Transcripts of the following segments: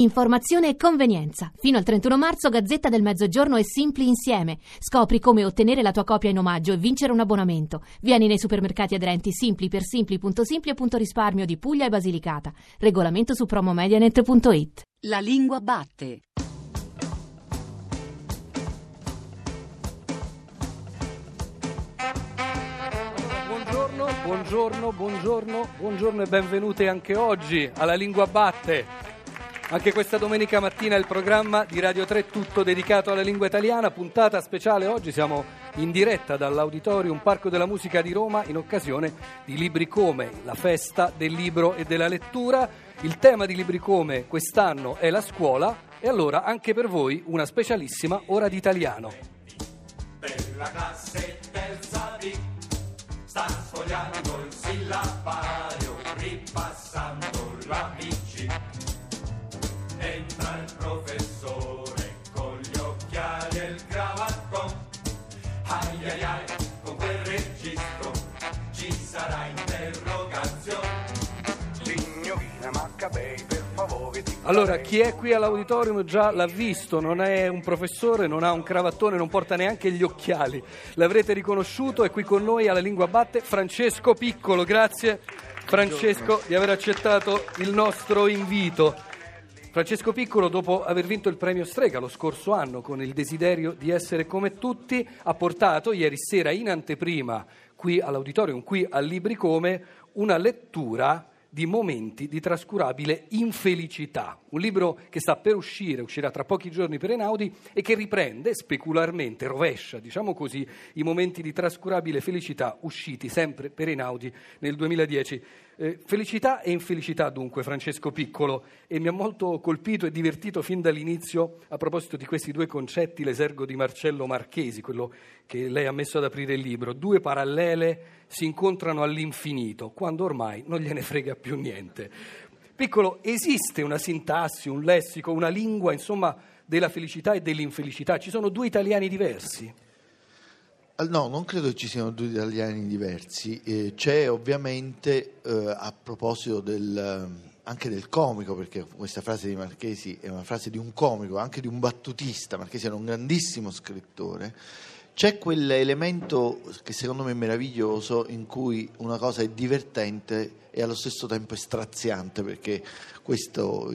Informazione e convenienza. Fino al 31 marzo Gazzetta del Mezzogiorno e Simpli insieme. Scopri come ottenere la tua copia in omaggio e vincere un abbonamento. Vieni nei supermercati aderenti Simpli per simpli.simpli.risparmio di Puglia e Basilicata. Regolamento su promomedianet.it. La lingua batte. Buongiorno e benvenute anche oggi alla Lingua Batte. Anche questa domenica mattina il programma di Radio 3 tutto dedicato alla lingua italiana, puntata speciale oggi, siamo in diretta dall'Auditorium Parco della Musica di Roma in occasione di Libri Come, la festa del libro e della lettura. Il tema di Libri Come quest'anno è la scuola e allora anche per voi una specialissima ora di italiano. Della classe terza D, sta sfogliando il sillabario, ripassando la bici. Entra il professore con gli occhiali e il cravattone. Ai ai ai, con quel registro ci sarà interrogazione. Signorina Maccabei, per favore. Allora, chi è qui all'auditorium già l'ha visto, non è un professore, non ha un cravattone, non porta neanche gli occhiali. L'avrete riconosciuto, è qui con noi alla Lingua Batte Francesco Piccolo. Grazie Francesco di aver accettato il nostro invito. Francesco Piccolo, dopo aver vinto il premio Strega lo scorso anno con Il desiderio di essere come tutti, ha portato ieri sera in anteprima qui all'Auditorium, qui a Libri Come, una lettura di Momenti di trascurabile infelicità, un libro che sta per uscire, uscirà tra pochi giorni per Einaudi e che riprende specularmente, rovescia, diciamo così, i momenti di trascurabile felicità usciti sempre per Einaudi nel 2010. Felicità e infelicità dunque, Francesco Piccolo, e mi ha molto colpito e divertito fin dall'inizio a proposito di questi due concetti l'esergo di Marcello Marchesi, quello che lei ha messo ad aprire il libro: due parallele si incontrano all'infinito, quando ormai non gliene frega più niente. Piccolo, esiste una sintassi, un lessico, una lingua, insomma, della felicità e dell'infelicità? Ci sono due italiani diversi? No, non credo ci siano due italiani diversi. C'è ovviamente, a proposito anche del comico, perché questa frase di Marchesi è una frase di un comico, anche di un battutista. Marchesi era un grandissimo scrittore. C'è quell'elemento che secondo me è meraviglioso, in cui una cosa è divertente e allo stesso tempo è straziante, perché questo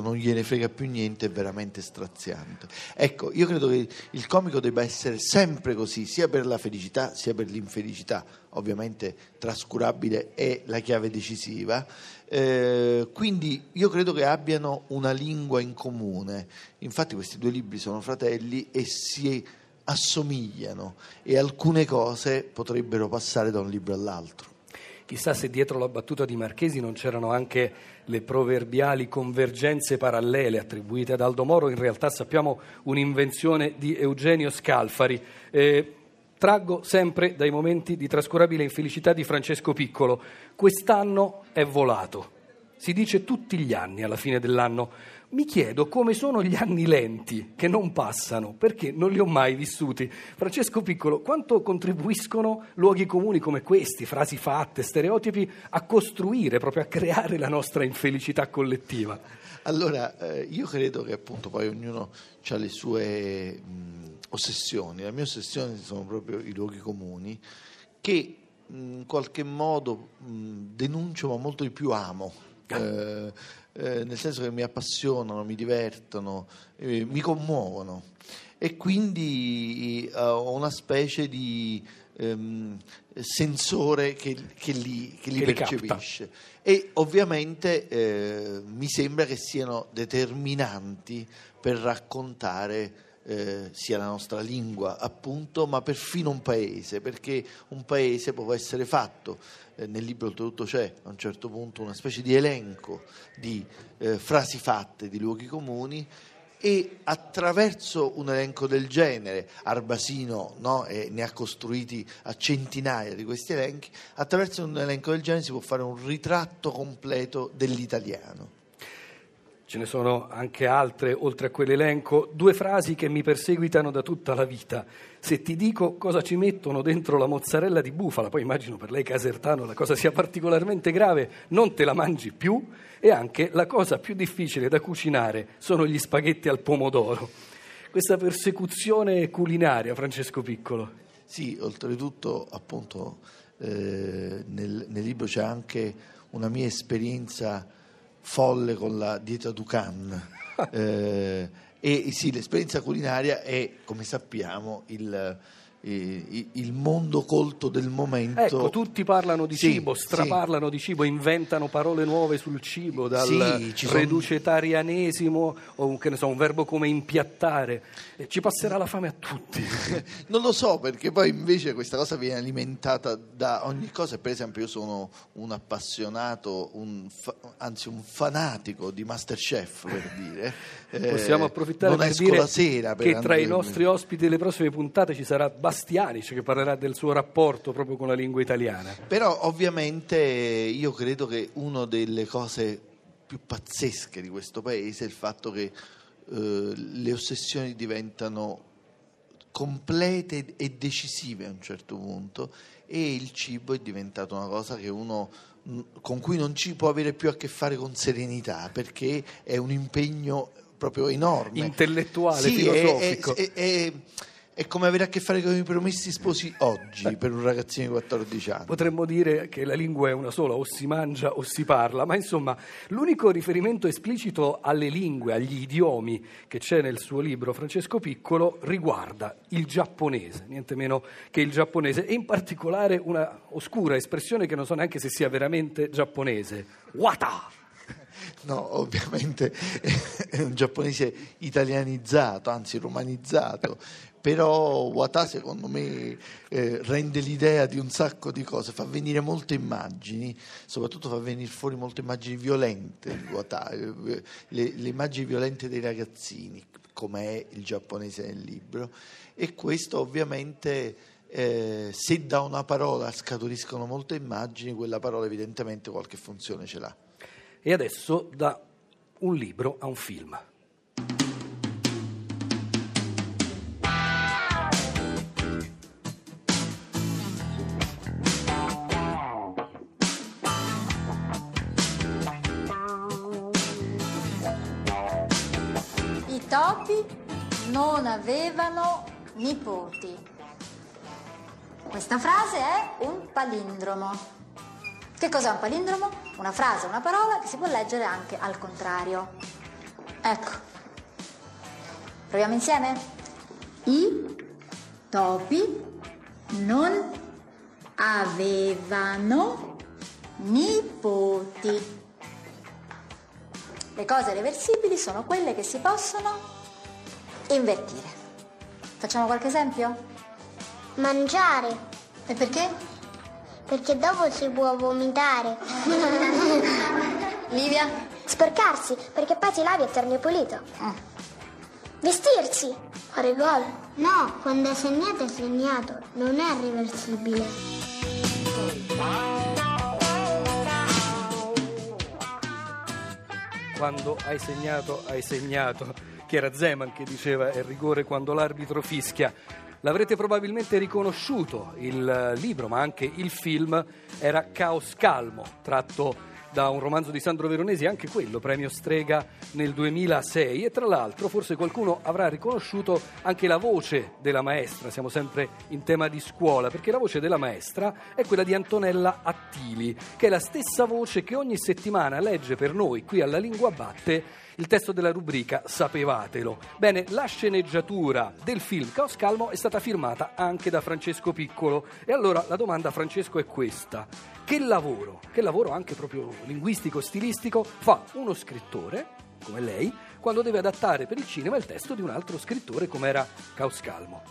non gliene frega più niente, è veramente straziante. Ecco, io credo che il comico debba essere sempre così, sia per la felicità sia per l'infelicità. Ovviamente trascurabile è la chiave decisiva, quindi io credo che abbiano una lingua in comune. Infatti questi due libri sono fratelli e si assomigliano, e alcune cose potrebbero passare da un libro all'altro. Chissà se dietro la battuta di Marchesi non c'erano anche le proverbiali convergenze parallele attribuite ad Aldo Moro, in realtà sappiamo un'invenzione di Eugenio Scalfari. Traggo sempre dai Momenti di trascurabile infelicità di Francesco Piccolo. Quest'anno è volato, si dice tutti gli anni alla fine dell'anno. Mi chiedo come sono gli anni lenti che non passano, perché non li ho mai vissuti. Francesco Piccolo, quanto contribuiscono luoghi comuni come questi, frasi fatte, stereotipi, a costruire, proprio a creare la nostra infelicità collettiva? Allora, io credo che appunto poi ognuno ha le sue ossessioni. La mia ossessione sono proprio i luoghi comuni, che in qualche modo denuncio, ma molto di più amo. Nel senso che mi appassionano, mi divertono, mi commuovono, e quindi ho una specie di sensore che li percepisce, e ovviamente mi sembra che siano determinanti per raccontare sia la nostra lingua, appunto, ma perfino un paese, perché un paese può essere fatto. Nel libro oltretutto c'è a un certo punto una specie di elenco di frasi fatte, di luoghi comuni, e attraverso un elenco del genere, Arbasino, no? Ne ha costruiti a centinaia di questi elenchi, attraverso un elenco del genere si può fare un ritratto completo dell'italiano. ce ne sono anche altre oltre a quell'elenco, due frasi che mi perseguitano da tutta la vita. Se ti dico cosa ci mettono dentro la mozzarella di bufala, poi immagino per lei casertano la cosa sia particolarmente grave, non te la mangi più, e anche la cosa più difficile da cucinare sono gli spaghetti al pomodoro. Questa persecuzione culinaria, Francesco Piccolo. Sì, oltretutto appunto nel libro c'è anche una mia esperienza folle con la dieta Dukan e sì, l'esperienza culinaria è, come sappiamo, il mondo colto del momento. Ecco, tutti parlano di cibo, straparlano di cibo, inventano parole nuove sul cibo, dal reducetarianesimo o che ne so, un verbo come impiattare. Ci passerà la fame a tutti. Non lo so, perché poi invece questa cosa viene alimentata da ogni cosa. Per esempio, io sono un appassionato, un fanatico di Masterchef, per dire. Possiamo approfittare per dire la sera per che tra i nostri ospiti delle prossime puntate ci sarà Bastianic, che parlerà del suo rapporto proprio con la lingua italiana. Però ovviamente io credo che una delle cose più pazzesche di questo paese è il fatto che le ossessioni diventano complete e decisive a un certo punto, e il cibo è diventato una cosa che uno con cui non ci può avere più a che fare con serenità, perché è un impegno proprio enorme, intellettuale, filosofico. È come avere a che fare con i promessi sposi oggi per un ragazzino di 14 anni. Potremmo dire che la lingua è una sola, o si mangia o si parla, ma insomma l'unico riferimento esplicito alle lingue, agli idiomi che c'è nel suo libro, Francesco Piccolo, riguarda il giapponese, niente meno che il giapponese, e in particolare una oscura espressione che non so neanche se sia veramente giapponese, wata. No, ovviamente è un giapponese italianizzato, anzi romanizzato, però wata secondo me rende l'idea di un sacco di cose, fa venire molte immagini, soprattutto fa venire fuori molte immagini violente di wata, le immagini violente dei ragazzini, come è il giapponese nel libro, e questo ovviamente... se da una parola scaturiscono molte immagini, quella parola evidentemente qualche funzione ce l'ha. E adesso da un libro a un film. I topi non avevano nipoti. Questa frase è un palindromo. Che cos'è un palindromo? Una frase, una parola che si può leggere anche al contrario. Ecco. Proviamo insieme. I topi non avevano nipoti. Le cose reversibili sono quelle che si possono invertire. Facciamo qualche esempio? Mangiare. E perché? Perché dopo si può vomitare. Livia? Sporcarsi, perché poi ti lavi e torni pulito. Vestirsi. Fare gol. No, quando è segnato, non è reversibile. Quando hai segnato, che era Zeman che diceva è rigore quando l'arbitro fischia. L'avrete probabilmente riconosciuto, il libro ma anche il film era Caos Calmo, tratto da un romanzo di Sandro Veronesi, anche quello premio Strega nel 2006, e tra l'altro forse qualcuno avrà riconosciuto anche la voce della maestra, siamo sempre in tema di scuola, perché la voce della maestra è quella di Antonella Attili, che è la stessa voce che ogni settimana legge per noi qui alla Lingua Batte il testo della rubrica Sapevatelo. Bene, la sceneggiatura del film Caos Calmo è stata firmata anche da Francesco Piccolo, e allora la domanda, Francesco, è questa: che lavoro anche proprio linguistico, stilistico, fa uno scrittore come lei quando deve adattare per il cinema il testo di un altro scrittore come era Caos Calmo?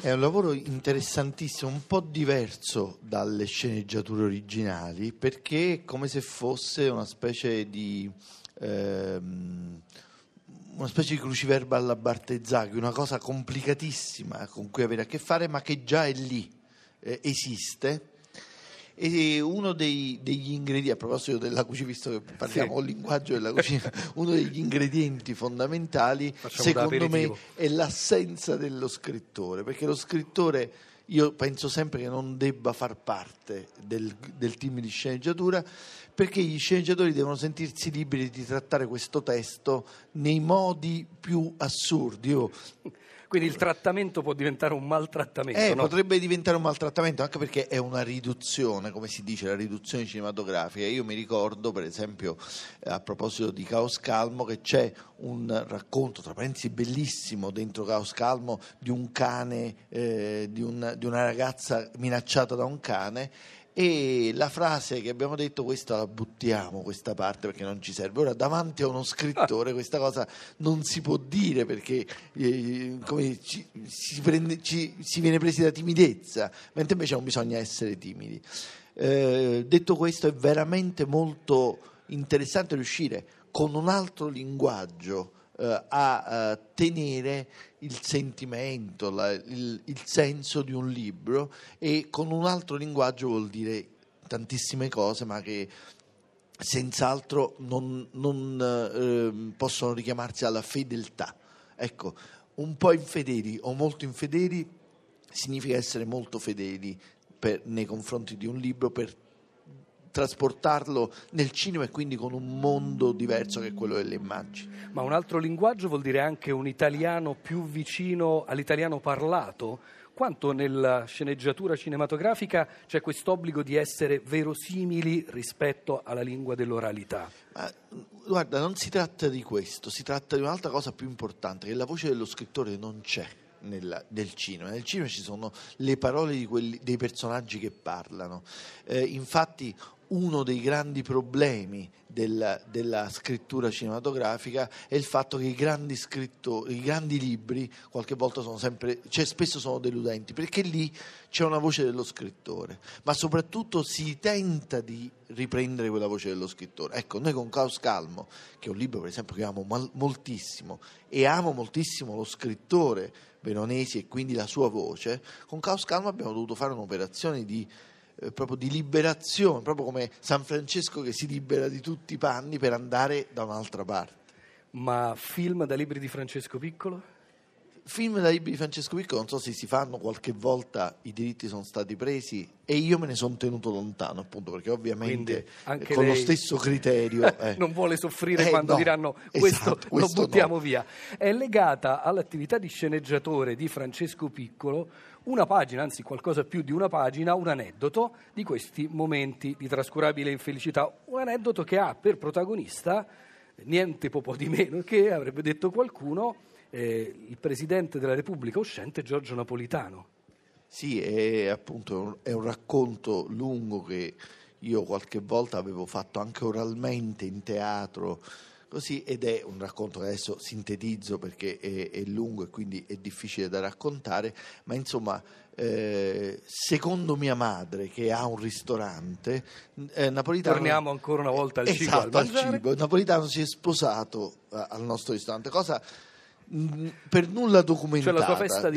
È un lavoro interessantissimo, un po' diverso dalle sceneggiature originali, perché è come se fosse una specie di cruciverba alla Bartezzaghi, una cosa complicatissima con cui avere a che fare, ma che già è lì, esiste, E uno degli ingredienti, a proposito della cucina, visto che parliamo il linguaggio della cucina, uno degli ingredienti fondamentali, secondo me, è l'assenza dello scrittore, perché lo scrittore, io penso sempre che non debba far parte del team di sceneggiatura, perché gli sceneggiatori devono sentirsi liberi di trattare questo testo nei modi più assurdi. Quindi il trattamento può diventare un maltrattamento, no? Potrebbe diventare un maltrattamento, anche perché è una riduzione, come si dice, la riduzione cinematografica. Io mi ricordo, per esempio, a proposito di Caos Calmo, che c'è un racconto, tra parentesi, bellissimo dentro Caos Calmo, di un cane, di una ragazza minacciata da un cane, e la frase che abbiamo detto, questa la buttiamo, questa parte, perché non ci serve. Ora, davanti a uno scrittore questa cosa non si può dire, perché si viene presi da timidezza, mentre invece non bisogna essere timidi. Detto questo, è veramente molto interessante riuscire con un altro linguaggio a tenere il sentimento, il senso di un libro, e con un altro linguaggio vuol dire tantissime cose, ma che senz'altro non possono richiamarsi alla fedeltà. Ecco, un po' infedeli o molto infedeli significa essere molto fedeli nei confronti di un libro, per trasportarlo nel cinema e quindi con un mondo diverso che è quello delle immagini. Ma un altro linguaggio vuol dire anche un italiano più vicino all'italiano parlato? Quanto nella sceneggiatura cinematografica c'è quest'obbligo di essere verosimili rispetto alla lingua dell'oralità? Ma, guarda, non si tratta di questo, si tratta di un'altra cosa più importante, che la voce dello scrittore non c'è. Del cinema. Nel cinema ci sono le parole dei personaggi che parlano. Infatti, uno dei grandi problemi della scrittura cinematografica è il fatto che i grandi libri qualche volta sono sempre, cioè spesso sono deludenti, perché lì c'è una voce dello scrittore, ma soprattutto si tenta di riprendere quella voce dello scrittore. Ecco, noi con Caos Calmo, che è un libro per esempio che amo moltissimo, e amo moltissimo lo scrittore Veronesi e quindi la sua voce, con Caos Calmo abbiamo dovuto fare un'operazione proprio di liberazione, proprio come San Francesco che si libera di tutti i panni per andare da un'altra parte. Ma film da libri di Francesco Piccolo? Film da libri di Francesco Piccolo non so se si fanno, qualche volta i diritti sono stati presi e io me ne sono tenuto lontano, appunto perché ovviamente anche con lei, lo stesso criterio non vuole soffrire quando diranno questo lo buttiamo via. È legata all'attività di sceneggiatore di Francesco Piccolo una pagina, anzi qualcosa più di una pagina, un aneddoto di questi momenti di trascurabile infelicità, un aneddoto che ha per protagonista niente po' di meno che, avrebbe detto qualcuno, il presidente della Repubblica uscente Giorgio Napolitano. Sì, è un racconto lungo che io qualche volta avevo fatto anche oralmente in teatro, così, ed è un racconto che adesso sintetizzo perché è lungo e quindi è difficile da raccontare, ma insomma, secondo mia madre che ha un ristorante, Napolitano, torniamo ancora una volta al cibo, Napolitano si è sposato al nostro ristorante, cosa per nulla documentata, cioè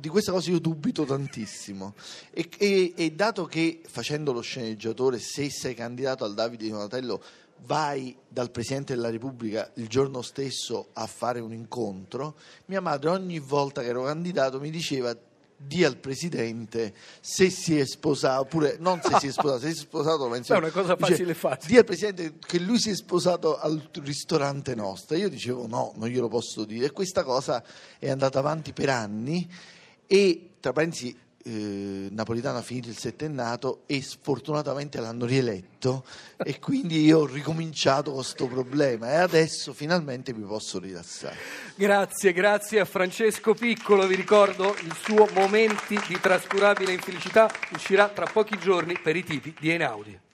di questa cosa io dubito tantissimo, e dato che, facendo lo sceneggiatore, se sei candidato al David di Donatello vai dal Presidente della Repubblica il giorno stesso a fare un incontro, mia madre ogni volta che ero candidato mi diceva: di al Presidente se si è sposato, oppure non se si è sposato, se si è sposato lo è una cosa facile. Di al Presidente che lui si è sposato al ristorante nostro. Io dicevo no, non glielo posso dire, e questa cosa è andata avanti per anni, e tra parentesi Napolitano ha finito il settennato e sfortunatamente l'hanno rieletto, e quindi io ho ricominciato con questo problema, e adesso finalmente mi posso rilassare. Grazie a Francesco Piccolo. Vi ricordo il suo Momenti di trascurabile infelicità, uscirà tra pochi giorni per i tipi di Einaudi.